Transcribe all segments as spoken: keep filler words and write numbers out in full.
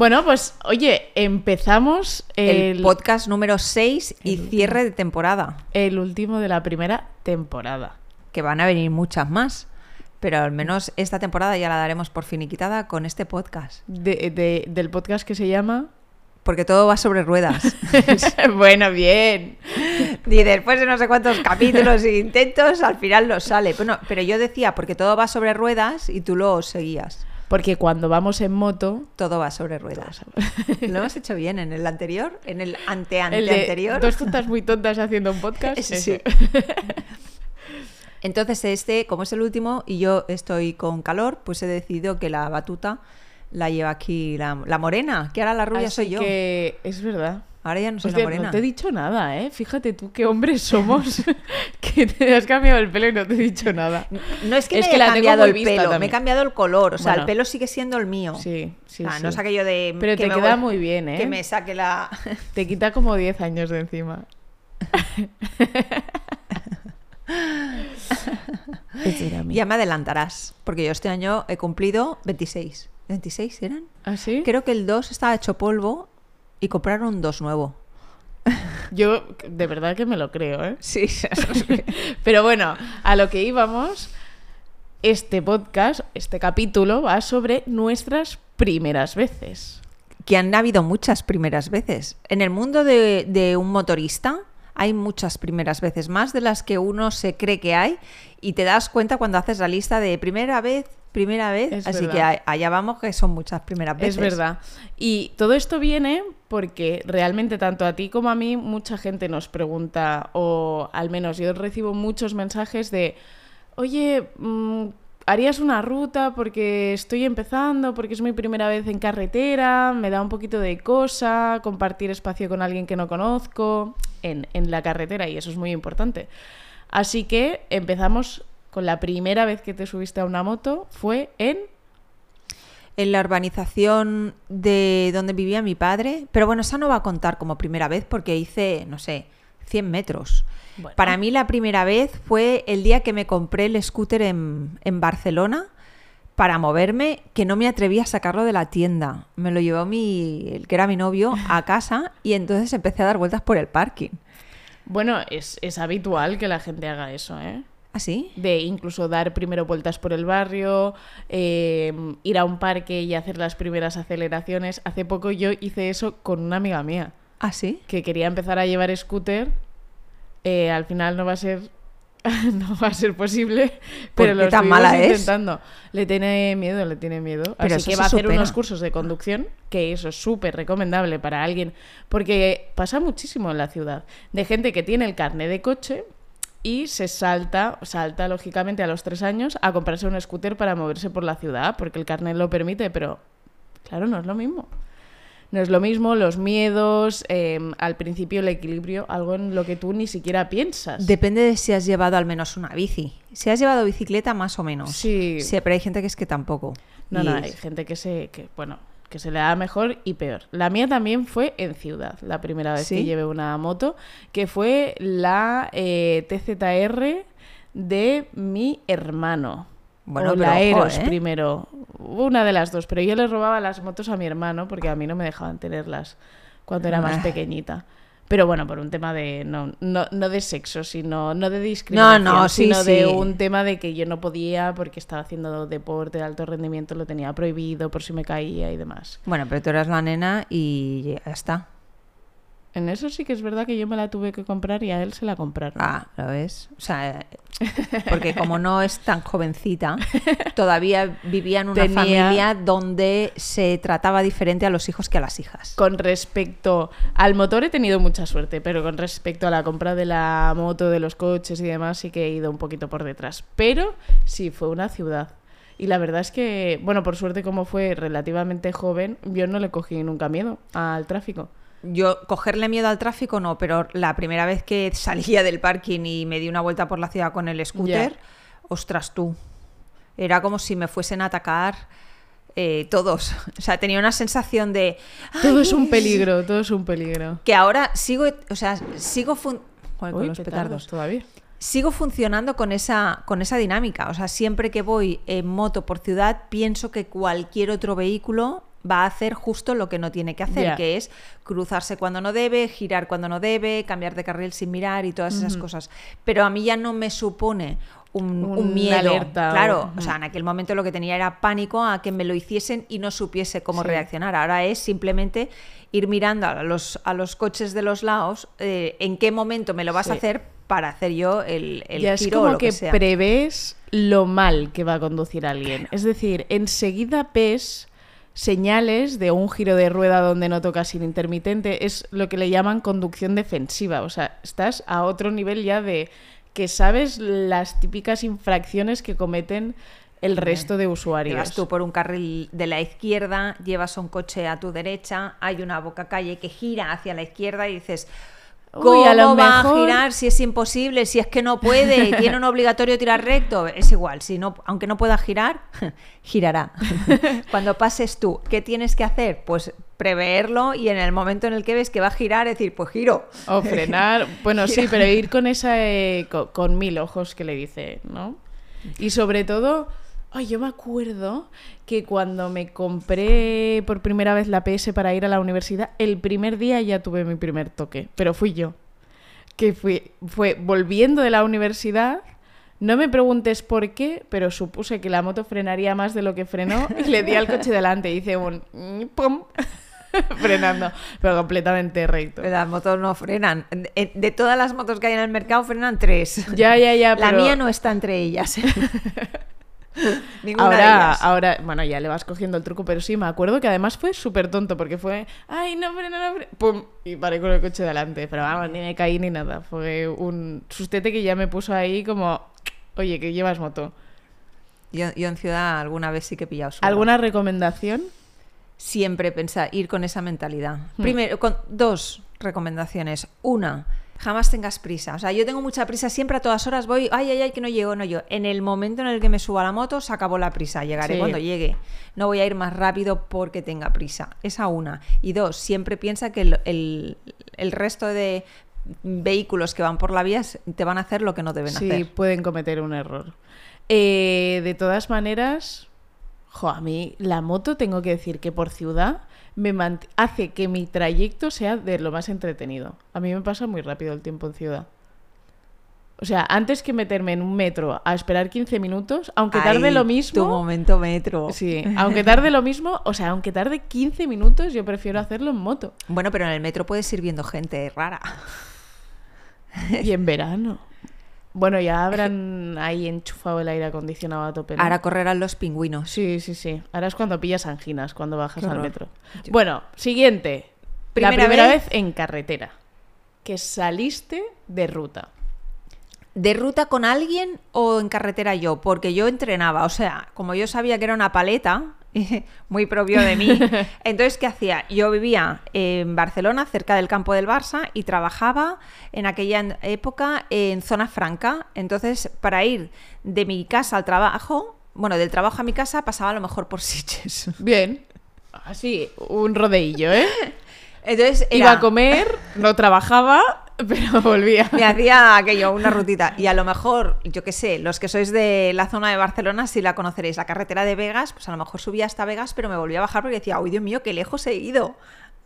Bueno, pues oye, empezamos el, el podcast número seis y el, cierre de temporada. El último de la primera temporada. Que van a venir muchas más, pero al menos esta temporada ya la daremos por finiquitada con este podcast. De, de, del podcast que se llama... Porque todo va sobre ruedas. Bueno, bien. Y después de no sé cuántos capítulos e intentos, al final nos sale. Bueno, pero yo decía, porque todo va sobre ruedas y tú lo seguías. Porque cuando vamos en moto... Todo va sobre ruedas. Lo hemos hecho bien en el anterior, en el ante-ante-anterior. Dos tontas muy tontas haciendo un podcast. Sí. Eso. Entonces este, como es el último y yo estoy con calor, pues he decidido que la batuta... La lleva aquí la, la morena, que ahora la rubia así soy yo. Que es verdad. Ahora ya no soy, hostia, la morena. No te he dicho nada, ¿eh? Fíjate tú qué hombres somos, que te has cambiado el pelo y no te he dicho nada. No es que es me haya cambiado el pelo, también. Me he cambiado el color. O sea, bueno, el pelo sigue siendo el mío. Sí, sí, ah, sí. No es aquello de... Pero que te me queda voy, muy bien, ¿eh? Que me saque la... Te quita como diez años de encima. Ya me adelantarás, porque yo este año he cumplido veintiséis. ¿veintiséis eran? ¿Ah, sí? Creo que el dos estaba hecho polvo y compraron un dos nuevo. Yo de verdad que me lo creo, ¿eh? Sí. Pero bueno, a lo que íbamos, este podcast, este capítulo va sobre nuestras primeras veces. Que han habido muchas primeras veces. En el mundo de, de un motorista hay muchas primeras veces, más de las que uno se cree que hay, y te das cuenta cuando haces la lista de primera vez, Primera vez, es así verdad. Que allá vamos, que son muchas primeras veces. Es verdad. Y todo esto viene porque realmente tanto a ti como a mí mucha gente nos pregunta, o al menos yo recibo muchos mensajes de, oye, ¿harías una ruta? Porque estoy empezando, porque es mi primera vez en carretera, me da un poquito de cosa compartir espacio con alguien que no conozco en, en la carretera, y eso es muy importante. Así que empezamos... Con la primera vez que te subiste a una moto fue en... En la urbanización de donde vivía mi padre. Pero bueno, esa no va a contar como primera vez porque hice, no sé, cien metros. Bueno. Para mí la primera vez fue el día que me compré el scooter en, en Barcelona para moverme, que no me atreví a sacarlo de la tienda. Me lo llevó mi, el que era mi novio, a casa y entonces empecé a dar vueltas por el parking. Bueno, es, es habitual que la gente haga eso, ¿eh? ¿Ah, sí? De incluso dar primero vueltas por el barrio, eh, ir a un parque y hacer las primeras aceleraciones. Hace poco yo hice eso con una amiga mía. ¿Ah, sí? Que quería empezar a llevar scooter. Eh, al final no va a ser no va a ser posible, pero lo estuvimos intentando. Es? Le tiene miedo, le tiene miedo. Pero así que va a hacer supera. unos cursos de conducción, que eso es súper recomendable para alguien, porque pasa muchísimo en la ciudad. De gente que tiene el carné de coche... Y se salta, salta lógicamente a los tres años a comprarse un scooter para moverse por la ciudad, porque el carnet lo permite, pero claro, no es lo mismo. No es lo mismo los miedos, eh, al principio el equilibrio, algo en lo que tú ni siquiera piensas. Depende de si has llevado al menos una bici. Si has llevado bicicleta, más o menos. Sí. Sí, pero hay gente que es que tampoco. No, y no, es... hay gente que se, que, bueno, que se le da mejor y peor. La mía también fue en ciudad, la primera vez, ¿sí?, que llevé una moto, que fue la eh, T Z R de mi hermano. Bueno, o pero la Eros, ojo, ¿eh?, primero, una de las dos, pero yo le robaba las motos a mi hermano porque a mí no me dejaban tenerlas cuando era más pequeñita. Pero bueno, por un tema de, no, no, no de sexo, sino, no de discriminación, no, no, sí, sino sí. de un tema de que yo no podía porque estaba haciendo deporte de alto rendimiento, lo tenía prohibido por si me caía y demás. Bueno, pero tú eras la nena y ya está. En eso sí que es verdad que yo me la tuve que comprar y a él se la compraron. Ah, ¿lo ves? O sea, porque como no es tan jovencita, todavía vivía en una Tenía... familia donde se trataba diferente a los hijos que a las hijas. Con respecto al motor he tenido mucha suerte, pero con respecto a la compra de la moto, de los coches y demás, sí que he ido un poquito por detrás. Pero sí, fue una ciudad. Y la verdad es que, bueno, por suerte como fue relativamente joven, yo no le cogí nunca miedo al tráfico. Yo cogerle miedo al tráfico no, pero la primera vez que salía del parking y me di una vuelta por la ciudad con el scooter, yeah. ostras tú, era como si me fuesen a atacar eh, todos. O sea, tenía una sensación de... Todo es un peligro, todo es un peligro. Que ahora sigo, o sea, sigo... Fun... Joder, con Uy, los petardos, petardos todavía. Sigo funcionando con esa, con esa dinámica. O sea, siempre que voy en moto por ciudad pienso que cualquier otro vehículo va a hacer justo lo que no tiene que hacer, yeah. que es cruzarse cuando no debe, girar cuando no debe, cambiar de carril sin mirar y todas esas mm-hmm. cosas. Pero a mí ya no me supone un, un miedo. Alerta, claro, o... o sea, en aquel momento lo que tenía era pánico a que me lo hiciesen y no supiese cómo sí. reaccionar. Ahora es simplemente ir mirando a los, a los coches de los lados, eh, en qué momento me lo vas sí. a hacer para hacer yo el, el ya giro, es como o lo que, que sea. Prevés lo mal que va a conducir alguien. Claro. Es decir, enseguida ves señales de un giro de rueda donde no tocas sin intermitente. Es lo que le llaman conducción defensiva. O sea, estás a otro nivel ya de que sabes las típicas infracciones que cometen el resto de usuarios. Llevas tú por un carril de la izquierda, llevas un coche a tu derecha, hay una boca calle que gira hacia la izquierda y dices... ¿Cómo Uy, a lo va mejor... a girar si es imposible, si es que no puede, tiene un obligatorio tirar recto? Es igual, si no, aunque no pueda girar, girará. Cuando pases tú, ¿qué tienes que hacer? Pues preverlo y en el momento en el que ves que va a girar, decir, pues giro. O frenar, bueno sí, pero ir con esa eh, con, con mil ojos que le dice, ¿no? Y sobre todo, oh, yo me acuerdo que cuando me compré por primera vez la P S para ir a la universidad, el primer día ya tuve mi primer toque, pero fui yo. Que fui, fue volviendo de la universidad, no me preguntes por qué, pero supuse que la moto frenaría más de lo que frenó y le di al coche delante y hice un pum frenando, pero completamente recto. Las motos no frenan. De, de todas las motos que hay en el mercado, frenan tres. Ya, ya, ya. La pero... mía no está entre ellas. Ninguna ahora, ahora, bueno, ya le vas cogiendo el truco, pero sí, me acuerdo que además fue súper tonto porque fue, ay, no, freno, no, freno, pum, y paré con el coche delante, pero vamos, ni me caí ni nada, fue un sustete que ya me puso ahí como, oye, que llevas moto. Yo, yo en ciudad alguna vez sí que he pillado suelo. ¿Alguna recomendación? Siempre pensar, ir con esa mentalidad. Hmm. Primero, con dos recomendaciones. Una, jamás tengas prisa. O sea, yo tengo mucha prisa, siempre a todas horas voy, ay, ay, ay, que no llego, no yo. En el momento en el que me suba la moto, se acabó la prisa, llegaré sí. cuando llegue. No voy a ir más rápido porque tenga prisa. Esa una. Y dos, siempre piensa que el, el, el resto de vehículos que van por la vía te van a hacer lo que no deben sí, hacer. Sí, pueden cometer un error. Eh, de todas maneras, jo, a mí la moto, tengo que decir que por ciudad... me mant- hace que mi trayecto sea de lo más entretenido. A mí me pasa muy rápido el tiempo en ciudad. O sea, antes que meterme en un metro a esperar quince minutos, aunque Ay, tarde lo mismo... tu momento metro. Sí, aunque tarde lo mismo, o sea, aunque tarde quince minutos, yo prefiero hacerlo en moto. Bueno, pero en el metro puedes ir viendo gente rara. Y en verano. Bueno, ya habrán ahí enchufado el aire acondicionado a tope, ¿no? Ahora correrán los pingüinos. Sí, sí, sí. Ahora es cuando pillas anginas, cuando bajas al metro. Yo... Bueno, siguiente. ¿Primera la primera vez? vez en carretera. Que saliste de ruta. ¿De ruta con alguien o en carretera yo? Porque yo entrenaba. O sea, como yo sabía que era una paleta... muy propio de mí. Entonces, ¿qué hacía? Yo vivía en Barcelona, cerca del campo del Barça, y trabajaba en aquella época en zona franca. Entonces, para ir de mi casa al trabajo, bueno, del trabajo a mi casa, pasaba a lo mejor por Sitges. Bien. Así, un rodeillo, ¿eh? Entonces era... iba a comer, no trabajaba, pero volvía. Me hacía aquello, una rutita. Y a lo mejor, yo qué sé, los que sois de la zona de Barcelona, si la conoceréis, la carretera de Begas, pues a lo mejor subía hasta Begas, pero me volvía a bajar porque decía, uy, Dios mío, qué lejos he ido.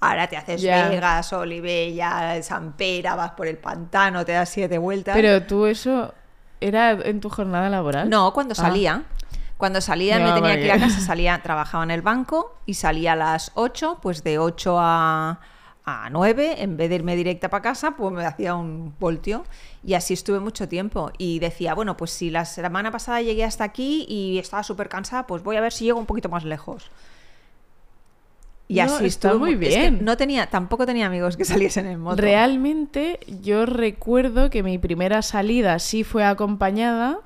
Ahora te haces yeah. Begas, Olivella, Sampera, vas por el pantano, te das siete vueltas. Pero tú eso, ¿era en tu jornada laboral? No, cuando salía. Ah. Cuando salía, no, me tenía que ir a casa, salía, trabajaba en el banco y salía a las ocho, pues de ocho a... a nueve, en vez de irme directa para casa, pues me hacía un voltio y así estuve mucho tiempo y decía, bueno, pues si la semana pasada llegué hasta aquí y estaba súper cansada, pues voy a ver si llego un poquito más lejos. Y no, así estuvo muy bien. Es que no tenía, tampoco tenía amigos que saliesen en moto. Realmente yo recuerdo que mi primera salida sí fue acompañada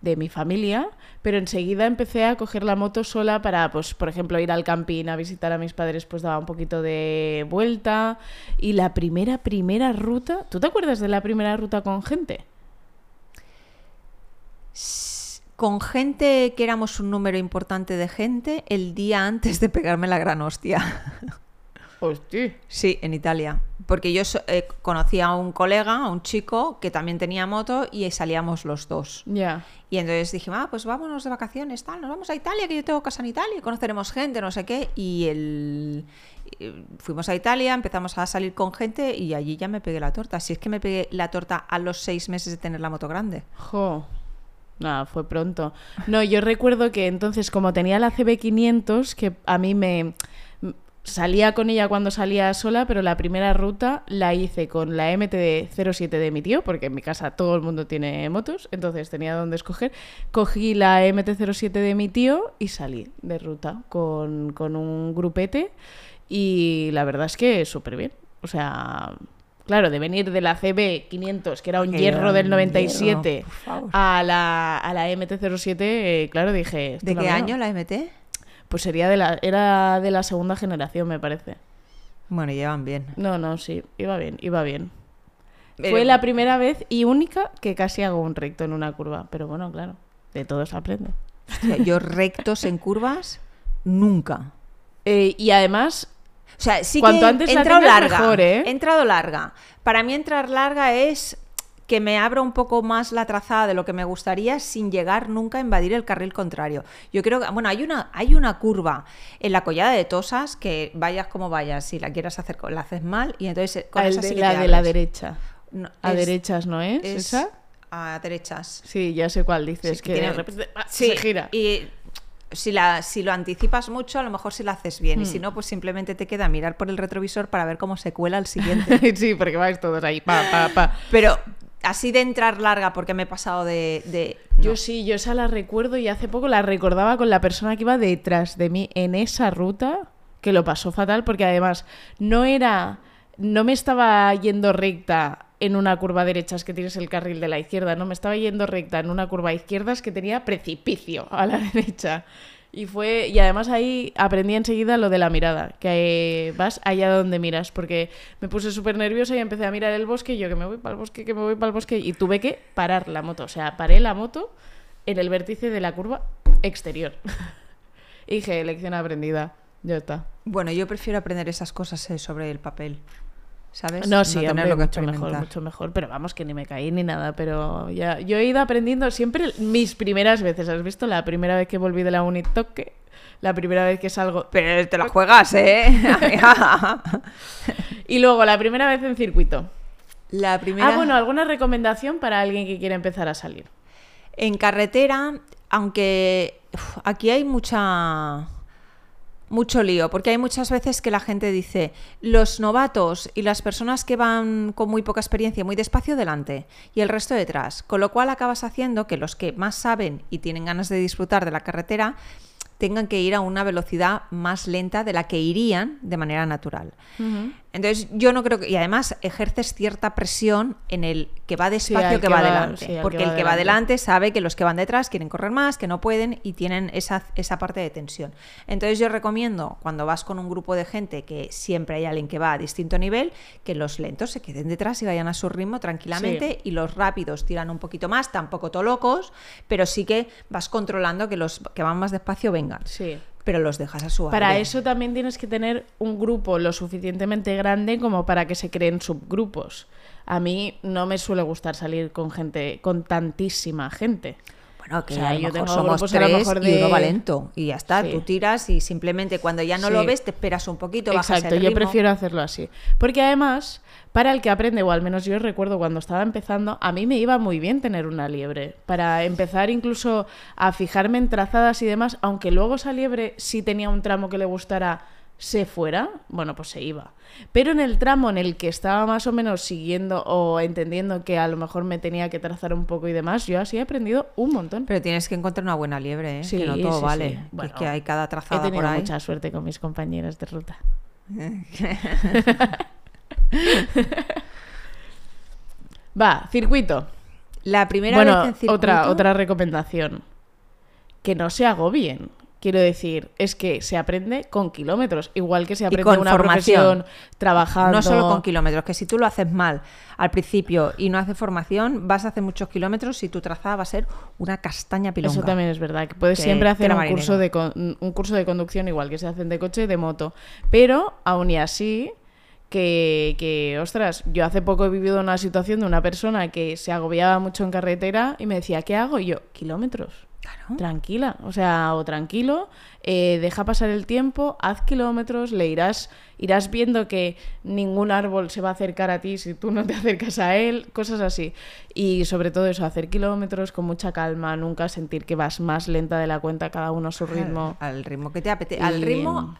de mi familia, pero enseguida empecé a coger la moto sola para, pues, por ejemplo, ir al camping a visitar a mis padres, pues daba un poquito de vuelta. Y la primera, primera ruta... ¿Tú te acuerdas de la primera ruta con gente? Con gente que éramos un número importante de gente el día antes de pegarme la gran hostia. Hostia. Sí, en Italia. Porque yo eh, conocí a un colega, a un chico que también tenía moto y salíamos los dos. Ya. Yeah. Y entonces dije, ah, pues vámonos de vacaciones, tal, nos vamos a Italia, que yo tengo casa en Italia, y conoceremos gente, no sé qué. Y el... fuimos a Italia, empezamos a salir con gente y allí ya me pegué la torta. Si es que me pegué la torta a los seis meses de tener la moto grande. ¡Jo! Nada, fue pronto. No, yo recuerdo que entonces, como tenía la C B quinientos, que a mí me... salía con ella cuando salía sola, pero la primera ruta la hice con la M T cero siete de mi tío, porque en mi casa todo el mundo tiene motos, entonces tenía donde escoger. Cogí la M T cero siete de mi tío y salí de ruta con, con un grupete y la verdad es que súper bien. O sea, claro, de venir de la C B quinientos, que era un hierro del noventa y siete, a la, a la M T cero siete, eh, claro, dije... ¿De qué año la M T? Pues sería de la, era de la segunda generación, me parece. Bueno, llevan bien. No, no, sí, iba bien, iba bien. Pero... fue la primera vez y única que casi hago un recto en una curva. Pero bueno, claro, de todo se aprende. Hostia, yo rectos en curvas, nunca. Eh, y además, o sea, sí cuanto que antes he entrado la tengas, larga, mejor, ¿eh? He entrado larga. Para mí entrar larga es... que me abra un poco más la trazada de lo que me gustaría sin llegar nunca a invadir el carril contrario. Yo creo que, bueno, hay una, hay una curva en la Collada de Tosas que vayas como vayas, si la quieres hacer, la haces mal y entonces con esa sí que te abres. La de la derecha. No, a es, derechas, ¿no es? es ¿Esa? A derechas. Sí, ya sé cuál dices, sí, que, que tiene, de repente ah, sí, se gira. Y si, la, si lo anticipas mucho, a lo mejor sí la haces bien. Hmm. Y si no, pues simplemente te queda mirar por el retrovisor para ver cómo se cuela el siguiente. Sí, porque vais todos ahí, pa, pa, pa. Pero... así de entrar larga, porque me he pasado de... de... No. Yo sí, yo esa la recuerdo y hace poco la recordaba con la persona que iba detrás de mí en esa ruta, que lo pasó fatal, porque además no era... no me estaba yendo recta en una curva derecha, es que tienes el carril de la izquierda, no, me estaba yendo recta en una curva izquierda, es que tenía precipicio a la derecha. Y fue, y además ahí aprendí enseguida lo de la mirada, que vas allá donde miras, porque me puse súper nerviosa y empecé a mirar el bosque y yo que me voy para el bosque, que me voy para el bosque y tuve que parar la moto, o sea, paré la moto en el vértice de la curva exterior. Y dije, lección aprendida, ya está. Bueno, yo prefiero aprender esas cosas eh, sobre el papel, ¿sabes? No, sí, no hombre, lo que mucho mejor, mucho mejor, pero vamos, que ni me caí ni nada, pero ya yo he ido aprendiendo siempre mis primeras veces, ¿has visto? La primera vez que volví de la uni toque, la primera vez que salgo... Pero te la juegas, ¿eh? Y luego, la primera vez en circuito. La primera... Ah, bueno, ¿alguna recomendación para alguien que quiera empezar a salir? En carretera, aunque uf, aquí hay mucha... mucho lío, porque hay muchas veces que la gente dice los novatos y las personas que van con muy poca experiencia, muy despacio delante y el resto detrás, con lo cual acabas haciendo que los que más saben y tienen ganas de disfrutar de la carretera tengan que ir a una velocidad más lenta de la que irían de manera natural. Uh-huh. Entonces yo no creo que... y además ejerces cierta presión en el que va despacio, sí, que, que va delante. Sí, porque que va el que va delante sabe que los que van detrás quieren correr más, que no pueden y tienen esa, esa parte de tensión. Entonces yo recomiendo, cuando vas con un grupo de gente, que siempre hay alguien que va a distinto nivel, que los lentos se queden detrás y vayan a su ritmo tranquilamente, sí. Y los rápidos tiran un poquito más, tampoco to locos, pero sí que vas controlando que los que van más despacio vengan. Sí. Pero los dejas a su aire. Para eso también tienes que tener un grupo lo suficientemente grande como para que se creen subgrupos. A mí no me suele gustar salir con gente, con tantísima gente. Bueno, que o sea, a lo yo mejor tengo somos tres a lo mejor de... y uno va lento. Y ya está, sí. Tú tiras y simplemente cuando ya no sí. lo ves te esperas un poquito, bajas Exacto, el ritmo. Yo prefiero hacerlo así. Porque además, para el que aprende, o al menos yo recuerdo cuando estaba empezando, a mí me iba muy bien tener una liebre. Para empezar incluso a fijarme en trazadas y demás, aunque luego esa liebre sí tenía un tramo que le gustara, se fuera, bueno, pues se iba. Pero en el tramo en el que estaba más o menos siguiendo o entendiendo que a lo mejor me tenía que trazar un poco y demás, yo así he aprendido un montón. Pero tienes que encontrar una buena liebre, ¿eh? Sí, que no todo sí, vale. Sí. Bueno, es que hay cada trazada por ahí. He tenido mucha suerte con mis compañeras de ruta. Va, circuito. La primera bueno, vez en circuito. Otra, otra recomendación. Que no se agobien. Quiero decir, es que se aprende con kilómetros, igual que se aprende una formación, profesión trabajando. No solo con kilómetros, que si tú lo haces mal al principio y no haces formación, vas a hacer muchos kilómetros y tu trazada va a ser una castaña pilonga. Eso también es verdad, que puedes que, siempre hacer un curso, de, un curso de conducción igual que se hacen de coche y de moto. Pero aún y así, que, que, ostras, yo hace poco he vivido una situación de una persona que se agobiaba mucho en carretera y me decía, ¿qué hago? Y yo, kilómetros. Claro. Tranquila, o sea, o tranquilo, eh, deja pasar el tiempo, haz kilómetros, le irás, irás viendo que ningún árbol se va a acercar a ti si tú no te acercas a él, cosas así. Y sobre todo eso, hacer kilómetros con mucha calma, nunca sentir que vas más lenta de la cuenta, cada uno a su ritmo. Al, al ritmo que te apetece, al ritmo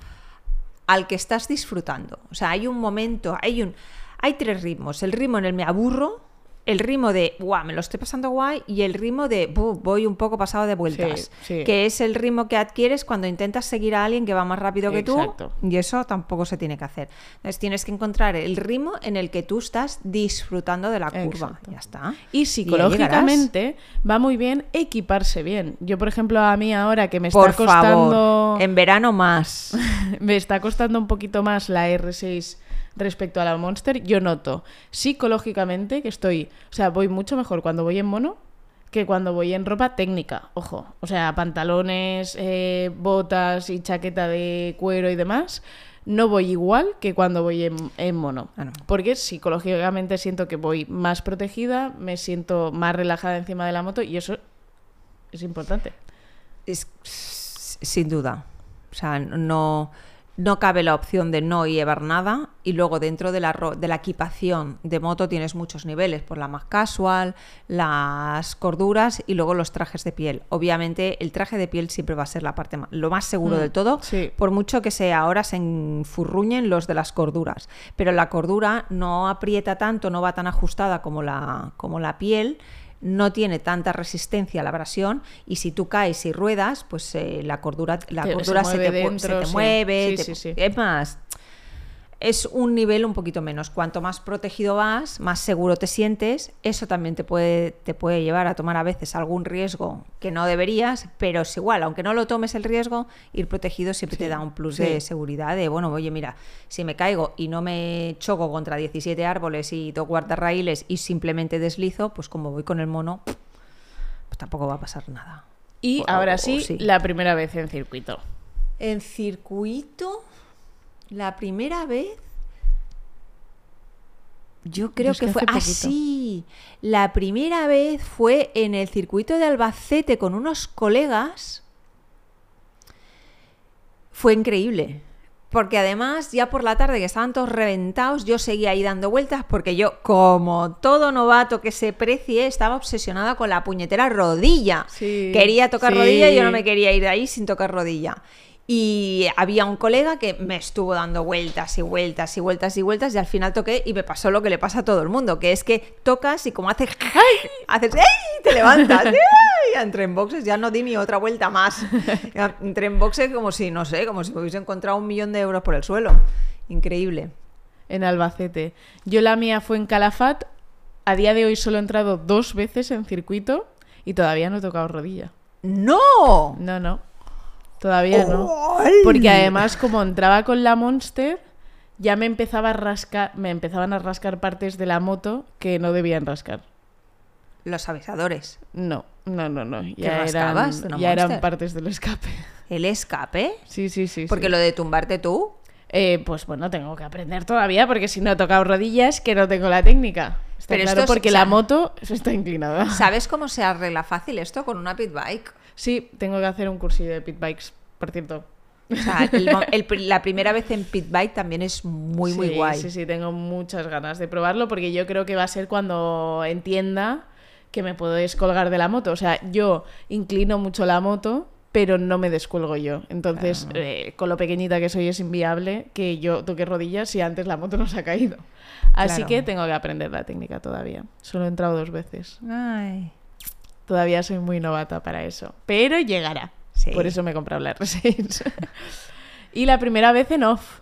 al que estás disfrutando. O sea, hay un momento, hay un, hay tres ritmos, el ritmo en el me aburro, el ritmo de guau, me lo estoy pasando guay, y el ritmo de buh, voy un poco pasado de vueltas, sí, sí. que es el ritmo que adquieres cuando intentas seguir a alguien que va más rápido que Exacto. tú, y eso tampoco se tiene que hacer. Entonces tienes que encontrar el ritmo en el que tú estás disfrutando de la curva. Exacto. Ya está. Y psicológicamente ¿Y va muy bien equiparse bien. Yo, por ejemplo, a mí ahora que me está por costando... Favor, en verano más. me está costando un poquito más la erre seis respecto a la Monster, yo noto psicológicamente que estoy, o sea, voy mucho mejor cuando voy en mono que cuando voy en ropa técnica, ojo, o sea, pantalones, eh, botas y chaqueta de cuero y demás, no voy igual que cuando voy en, en mono, ah, no. porque psicológicamente siento que voy más protegida, me siento más relajada encima de la moto y eso es importante. Es, sin duda, o sea, no... No cabe la opción de no llevar nada, y luego dentro de la, ro- de la equipación de moto tienes muchos niveles, por la más casual, las corduras y luego los trajes de piel. Obviamente el traje de piel siempre va a ser la parte más, lo más seguro mm, del todo, sí. por mucho que sea, ahora se enfurruñen los de las corduras, pero la cordura no aprieta tanto, no va tan ajustada como la, como la piel, no tiene tanta resistencia a la abrasión, y si tú caes y ruedas, pues eh, la cordura, la se cordura se, se te, dentro, se te sí. mueve. Sí, te, sí, sí. Es más, es un nivel un poquito menos. Cuanto más protegido vas, más seguro te sientes. Eso también te puede, te puede llevar a tomar a veces algún riesgo que no deberías, pero es igual, aunque no lo tomes el riesgo, ir protegido siempre sí, te da un plus sí. de seguridad. De bueno, oye, mira, si me caigo y no me choco contra diecisiete árboles y dos guardarraíles y simplemente deslizo, pues como voy con el mono, pues tampoco va a pasar nada. Y o, ahora o, sí, o sí, la primera vez en circuito. En circuito... La primera vez, yo creo yo que, que fue así. Ah, la primera vez fue en el circuito de Albacete con unos colegas. Fue increíble, porque además ya por la tarde que estaban todos reventados, yo seguía ahí dando vueltas porque yo, como todo novato que se precie, estaba obsesionada con la puñetera rodilla. Sí, quería tocar sí. rodilla y yo no me quería ir de ahí sin tocar rodilla. Y había un colega que me estuvo dando vueltas y vueltas y vueltas y vueltas y al final toqué y me pasó lo que le pasa a todo el mundo, que es que tocas y como haces... ¡Ay! Haces ¡Ay! Te levantas. ¡Ay! Entré en boxes, ya no di ni otra vuelta más. Entré en boxes como si, no sé, como si me hubiese encontrado un millón de euros por el suelo. Increíble. En Albacete. Yo la mía fue en Calafat. A día de hoy solo he entrado dos veces en circuito y todavía no he tocado rodilla. ¡No! No, no. Todavía no. Porque además, como entraba con la Monster, ya me empezaba a rascar, me empezaban a rascar partes de la moto que no debían rascar. ¿Los avisadores? No, no, no, no. Ya eran, ya eran partes del escape. ¿El escape? Sí, sí, sí. Porque sí. lo de tumbarte tú. Eh, pues bueno, tengo que aprender todavía, porque si no he tocado rodillas, que no tengo la técnica. Está Pero claro, esto es, porque o sea, la moto se está inclinada. ¿Sabes cómo se arregla fácil esto con una pit bike? Sí, tengo que hacer un cursillo de pit bikes, por cierto. O sea, el, el, la primera vez en pit bike también es muy, sí, muy guay. Sí, sí, tengo muchas ganas de probarlo, porque yo creo que va a ser cuando entienda que me puedo descolgar de la moto. O sea, yo inclino mucho la moto, pero no me descuelgo yo. Entonces, claro. eh, con lo pequeñita que soy, es inviable que yo toque rodillas si antes la moto no se ha caído. Así claro. que tengo que aprender la técnica todavía. Solo he entrado dos veces. Ay. Todavía soy muy novata para eso. Pero llegará. Sí. Por eso me he comprado la erre seis. Y la primera vez en off.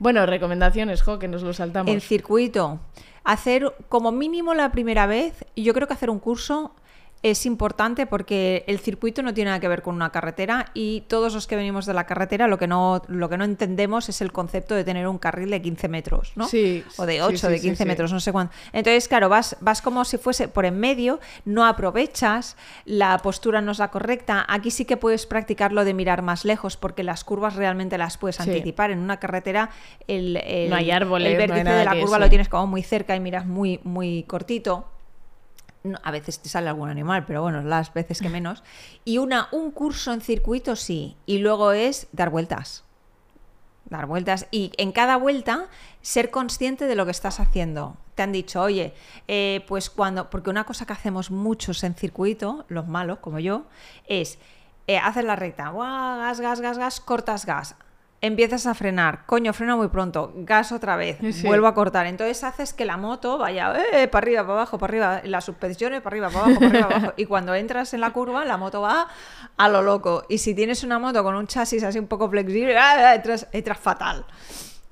Bueno, recomendaciones, jo, que nos lo saltamos. El circuito. Hacer como mínimo la primera vez, yo creo que hacer un curso es importante porque el circuito no tiene nada que ver con una carretera y todos los que venimos de la carretera lo que no, lo que no entendemos es el concepto de tener un carril de quince metros, ¿no? Sí, o de ocho, sí, sí, de quince sí, sí. metros, no sé cuánto. Entonces, claro, vas, vas como si fuese por en medio, no aprovechas, la postura no es la correcta. Aquí sí que puedes practicar lo de mirar más lejos porque las curvas realmente las puedes anticipar. Sí. En una carretera el, el, no hay árboles, el vértice no hay de la curva lo tienes como muy cerca y miras muy, muy cortito. A veces te sale algún animal, pero bueno, las veces que menos. Y una, un curso en circuito sí, y luego es dar vueltas. Dar vueltas y en cada vuelta ser consciente de lo que estás haciendo. Te han dicho, oye, eh, pues cuando... Porque una cosa que hacemos muchos en circuito, los malos como yo, es eh, haces la recta, ¡guau! Gas, gas, gas, gas, cortas gas. Empiezas a frenar, coño, frena muy pronto, gas otra vez, sí. vuelvo a cortar. Entonces haces que la moto vaya eh, para arriba, para abajo, para arriba, las suspensiones para arriba, para abajo, para arriba, para abajo. Y cuando entras en la curva, la moto va a lo loco. Y si tienes una moto con un chasis así un poco flexible, entras, entras fatal.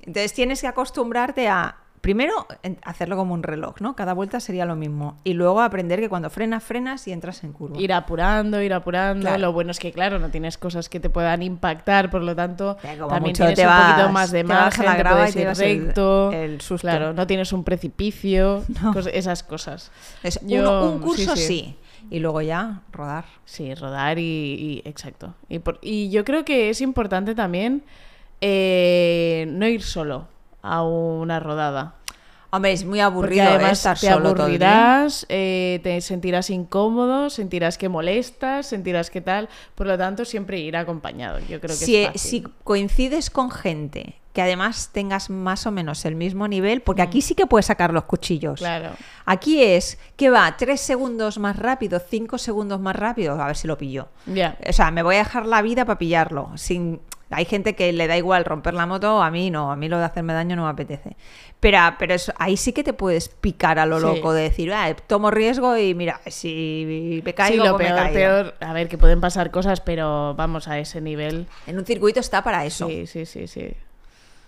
Entonces tienes que acostumbrarte a, primero, hacerlo como un reloj, ¿no? Cada vuelta sería lo mismo. Y luego aprender que cuando frenas, frenas y entras en curva. Ir apurando, ir apurando. Claro. Lo bueno es que, claro, no tienes cosas que te puedan impactar, por lo tanto, también tienes un poquito más de margen, te puedes ir recto. El, el susto. Claro, no tienes un precipicio, no. cosas, esas cosas. Es Yo, uno, un curso sí. sí. sí. Y luego ya rodar. Sí, rodar y... y exacto. Y, por, y yo creo que es importante también eh, no ir solo a una rodada. Hombre, es muy aburrido además, ¿eh? Estar te solo aburrirás, todo el día. Eh, te sentirás incómodo, sentirás que molestas, sentirás que tal. Por lo tanto, siempre ir acompañado. Yo creo que si, es fácil. Si coincides con gente que además tengas más o menos el mismo nivel, porque mm. aquí sí que puedes sacar los cuchillos. Claro. Aquí es que va tres segundos más rápido, cinco segundos más rápido, a ver si lo pillo. Yeah. O sea, me voy a dejar la vida para pillarlo, sin... Hay gente que le da igual romper la moto, a mí no, a mí lo de hacerme daño no me apetece. Pero, pero eso, ahí sí que te puedes picar a lo sí. loco de decir, ah, tomo riesgo y mira, si me caigo, sí, lo pues peor, me peor, a ver, que pueden pasar cosas, pero vamos a ese nivel. En un circuito está para eso. Sí, sí, sí, sí.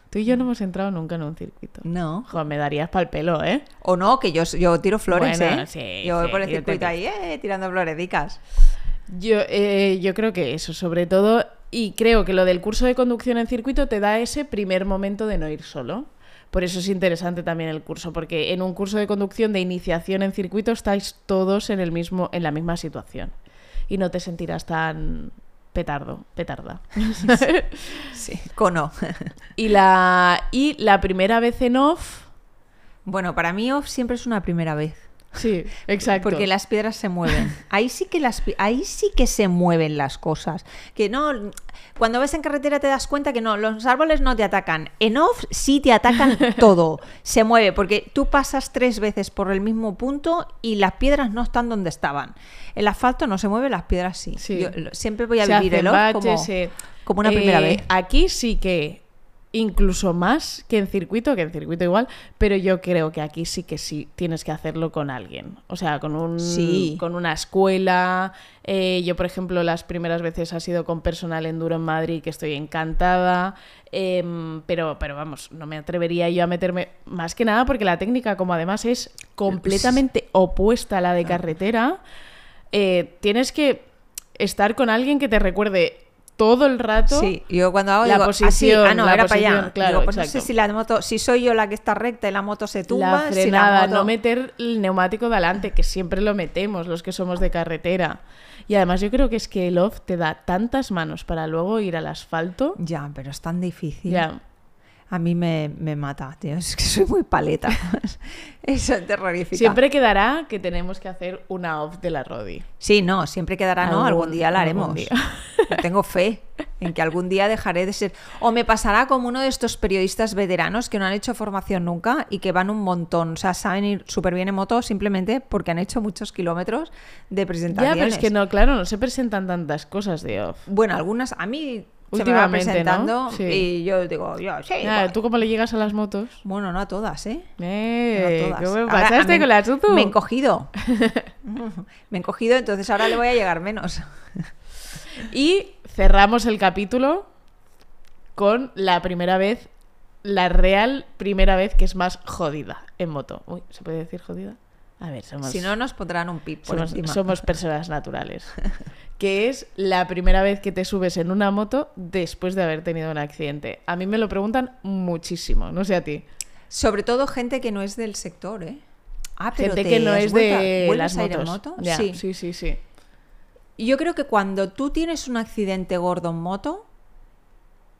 Tú y yo no hemos entrado nunca en un circuito. No. Joder, me darías pa'l pelo, ¿eh? O no, que yo, yo tiro flores, bueno, ¿eh? Sí, yo voy sí, por el circuito te... ahí, eh, tirando floredicas. Yo, eh, yo creo que eso, sobre todo... Y creo que lo del curso de conducción en circuito te da ese primer momento de no ir solo. Por eso es interesante también el curso, porque en un curso de conducción de iniciación en circuito estáis todos en el mismo, en la misma situación. Y no te sentirás tan petardo, petarda. Sí, sí. Cono. Y la, y la primera vez en off... Bueno, para mí off siempre es una primera vez. Sí, exacto. Porque las piedras se mueven. Ahí sí que las ahí sí que se mueven las cosas. Que no, cuando ves en carretera te das cuenta que no, los árboles no te atacan. En off sí te atacan todo. Se mueve porque tú pasas tres veces por el mismo punto y las piedras no están donde estaban. El asfalto no se mueve, las piedras sí. sí. Yo siempre voy a se vivir el off bache, como, se... como una eh, primera vez. Aquí sí que incluso más que en circuito, que en circuito igual, pero yo creo que aquí sí que sí tienes que hacerlo con alguien, o sea, con un sí. con una escuela. Eh, yo, por ejemplo, las primeras veces ha sido con personal enduro en Madrid, que estoy encantada, eh, pero, pero vamos, no me atrevería yo a meterme, más que nada porque la técnica, como además es completamente Ups. opuesta a la de carretera, eh, tienes que estar con alguien que te recuerde todo el rato. Sí, yo cuando hago la digo, posición, así, ah, no, la era posición, para allá. Claro, digo, pues no sé si la moto, si soy yo la que está recta y la moto se tumba, la frenada, si la moto... no meter el neumático de adelante, que siempre lo metemos los que somos de carretera. Y además yo creo que es que el off te da tantas manos para luego ir al asfalto. Ya, pero es tan difícil. Ya. A mí me, me mata, tío. Es que soy muy paleta. Eso es terrorífico. Siempre quedará que tenemos que hacer una off de la Rodi. Sí, no, siempre quedará, algún, no, algún día la haremos. Día. Tengo fe en que algún día dejaré de ser... O me pasará como uno de estos periodistas veteranos que no han hecho formación nunca y que van un montón. O sea, saben ir súper bien en moto simplemente porque han hecho muchos kilómetros de presentaciones. Ya, pero es que no, claro, no se presentan tantas cosas de off. Bueno, algunas... A mí... Se me va presentando, ¿no? Sí. Y yo digo, yo sí. Nada, ¿tú cómo le llegas a las motos? Bueno, no a todas, ¿eh? eh no a todas. ¿Cómo me pasaste ahora, con la tutu? Me he encogido. Me he encogido, entonces ahora le voy a llegar menos. Y cerramos el capítulo con la primera vez, la real primera vez que es más jodida en moto. Uy, ¿se puede decir jodida? A ver, somos... Si no, nos pondrán un pip por somos, encima. Somos personas naturales. Que es la primera vez que te subes en una moto después de haber tenido un accidente. A mí me lo preguntan muchísimo, no sé a ti. Sobre todo gente que no es del sector, ¿eh? Ah, pero gente que no es de las motos. Moto? Ya, sí. sí, sí, sí. Yo creo que cuando tú tienes un accidente gordo en moto,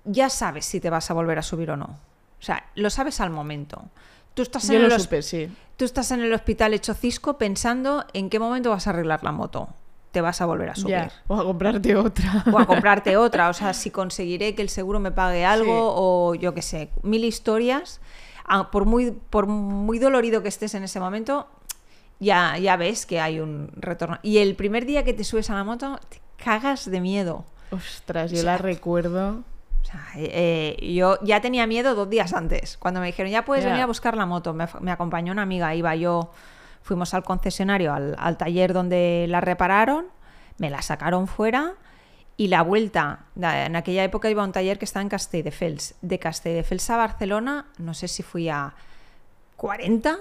ya sabes si te vas a volver a subir o no. O sea, lo sabes al momento. Tú estás Yo en lo el supe, sí. Tú estás en el hospital hecho cisco pensando en qué momento vas a arreglar la moto. Te vas a volver a subir. Ya, o a comprarte otra. O a comprarte otra. O sea, si conseguiré que el seguro me pague algo, sí. O yo qué sé, mil historias. Ah, por muy, por muy dolorido que estés en ese momento, ya, ya ves que hay un retorno. Y el primer día que te subes a la moto, te cagas de miedo. Ostras, yo o sea, la recuerdo... O sea, eh, yo ya tenía miedo dos días antes, cuando me dijeron, ya puedes yeah. venir a buscar la moto. Me, me acompañó una amiga, iba yo... Fuimos al concesionario, al, al taller donde la repararon, me la sacaron fuera y la vuelta, en aquella época iba a un taller que estaba en Castelldefels, de Castelldefels a Barcelona, no sé si fui a cuarenta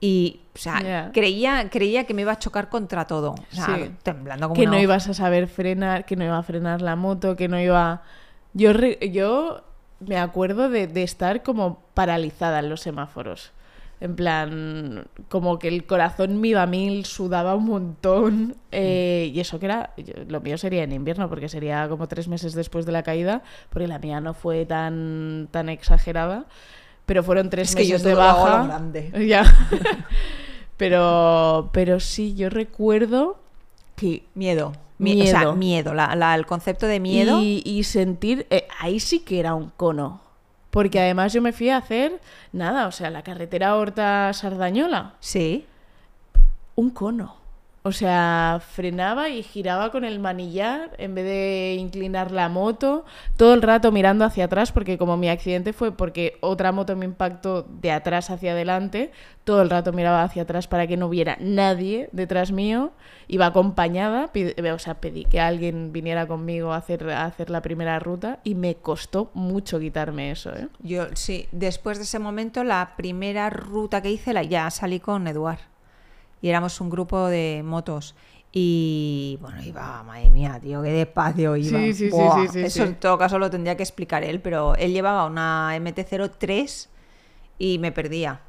y o sea, yeah. creía, creía que me iba a chocar contra todo, o sea, sí. temblando como que una no hoja. Ibas a saber frenar, que no iba a frenar la moto, que no iba... Yo, re... Yo me acuerdo de, de estar como paralizada en los semáforos. En plan, como que el corazón me iba a mil, sudaba un montón. Eh, y eso que era, yo, lo mío sería en invierno, porque sería como tres meses después de la caída, porque la mía no fue tan, tan exagerada. Pero fueron tres es meses que yo todo de baja. Lo hago grande. Ya. pero, pero sí, yo recuerdo que. Miedo. Miedo. O sea, miedo. La, la, el concepto de miedo. Y, y sentir. Eh, ahí sí que era un cono. Porque además yo me fui a hacer, nada, o sea, la carretera Horta-Sardañola. Sí. Un cono. O sea, frenaba y giraba con el manillar en vez de inclinar la moto. Todo el rato mirando hacia atrás, porque como mi accidente fue porque otra moto me impactó de atrás hacia adelante, todo el rato miraba hacia atrás para que no hubiera nadie detrás mío. Iba acompañada, o sea, pedí que alguien viniera conmigo a hacer, a hacer la primera ruta y me costó mucho quitarme eso, ¿eh? Yo, sí, después de ese momento, la primera ruta que hice la ya salí con Eduard. Y éramos un grupo de motos. Y bueno, iba, madre mía, tío, qué despacio iba. Sí, sí, sí, sí, sí. Eso en todo caso lo tendría que explicar él, pero él llevaba una eme te cero tres y me perdía.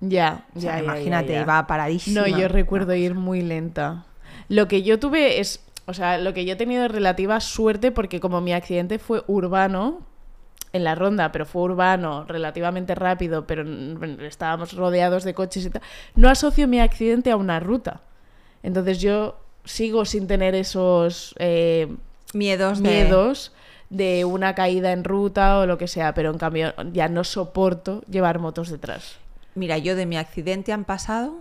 Ya, o sea, ya. Imagínate, ya, ya. Iba paradísima. No, yo recuerdo ir muy lenta. Lo que yo tuve es. O sea, lo que yo he tenido es relativa suerte, porque como mi accidente fue urbano. En la ronda, pero fue urbano, relativamente rápido, pero estábamos rodeados de coches y tal. No asocio mi accidente a una ruta. Entonces yo sigo sin tener esos eh, miedos, miedos de... de una caída en ruta o lo que sea, pero en cambio ya no soporto llevar motos detrás. Mira, yo de mi accidente han pasado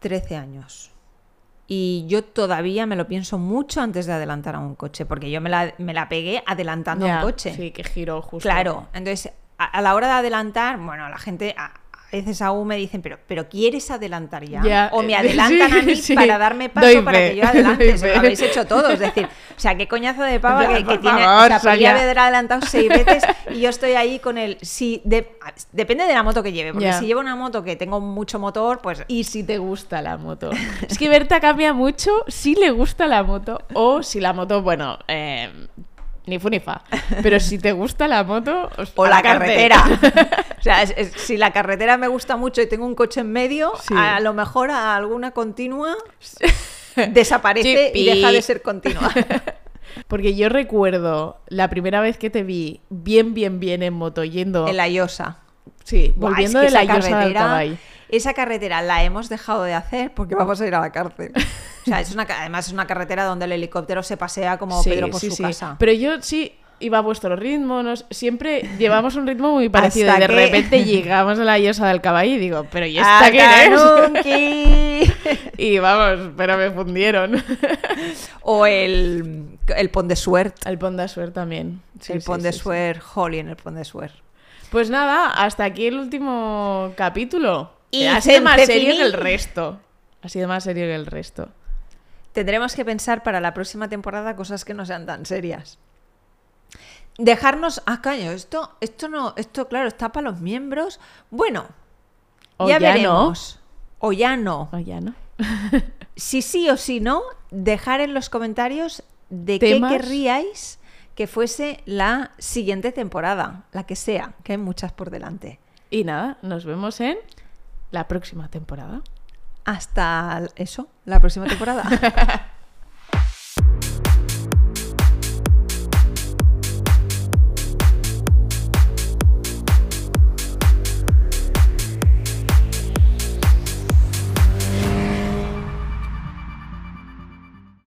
trece años. Y yo todavía me lo pienso mucho antes de adelantar a un coche, porque yo me la, me la pegué adelantando yeah, a un coche. Sí, que giró justo. Claro, entonces a, a la hora de adelantar, bueno, la gente a, a veces aún me dicen, pero, pero ¿quieres adelantar ya? Yeah, o me adelantan sí, a mí sí. para darme paso doy para fe, que yo adelante, se lo habéis hecho todos. Es decir, o sea, qué coñazo de pava que, que tiene, favor, o sea, podría haber adelantado seis veces y yo estoy ahí con el... Si de, depende de la moto que lleve, porque yeah. si llevo una moto que tengo mucho motor, pues... Y si te gusta la moto. Es que Berta cambia mucho si le gusta la moto o si la moto, bueno... Eh, ni fu ni fa, pero si te gusta la moto o la carretera, o sea, es, es, si la carretera me gusta mucho y tengo un coche en medio, sí. a, a lo mejor a alguna continua desaparece Chipi. Y deja de ser continua. Porque yo recuerdo la primera vez que te vi bien bien bien en moto yendo en la Llosa, sí, Buah, volviendo es que de la Llosa al Caball. Esa carretera la hemos dejado de hacer porque vamos a ir a la cárcel. O sea, es una, además es una carretera donde el helicóptero se pasea como sí, Pedro por sí, su sí. casa. Pero yo sí iba a vuestro ritmo, nos, siempre llevamos un ritmo muy parecido. Hasta y de que... repente llegamos a la Llosa del Caball y digo, pero ¿y esta qué es? Y vamos, pero me fundieron. O el, el Pont de Suert. El Pont de Suert también. Sí, el sí, Pont sí, de sí, Suert, sí. Holly en el Pont de Suert. Pues nada, hasta aquí el último capítulo. Y ha sido más serio que el resto. Ha sido más serio que el resto. Tendremos que pensar para la próxima temporada cosas que no sean tan serias. Dejarnos... Ah, caño, esto, esto no... Esto, claro, está para los miembros. Bueno, O ya, ya veremos. No. O ya no. O ya no. Si sí o si no, dejar en los comentarios de ¿Temas? Qué querríais que fuese la siguiente temporada, la que sea, que hay muchas por delante. Y nada, nos vemos en la próxima temporada. Hasta eso, la próxima temporada.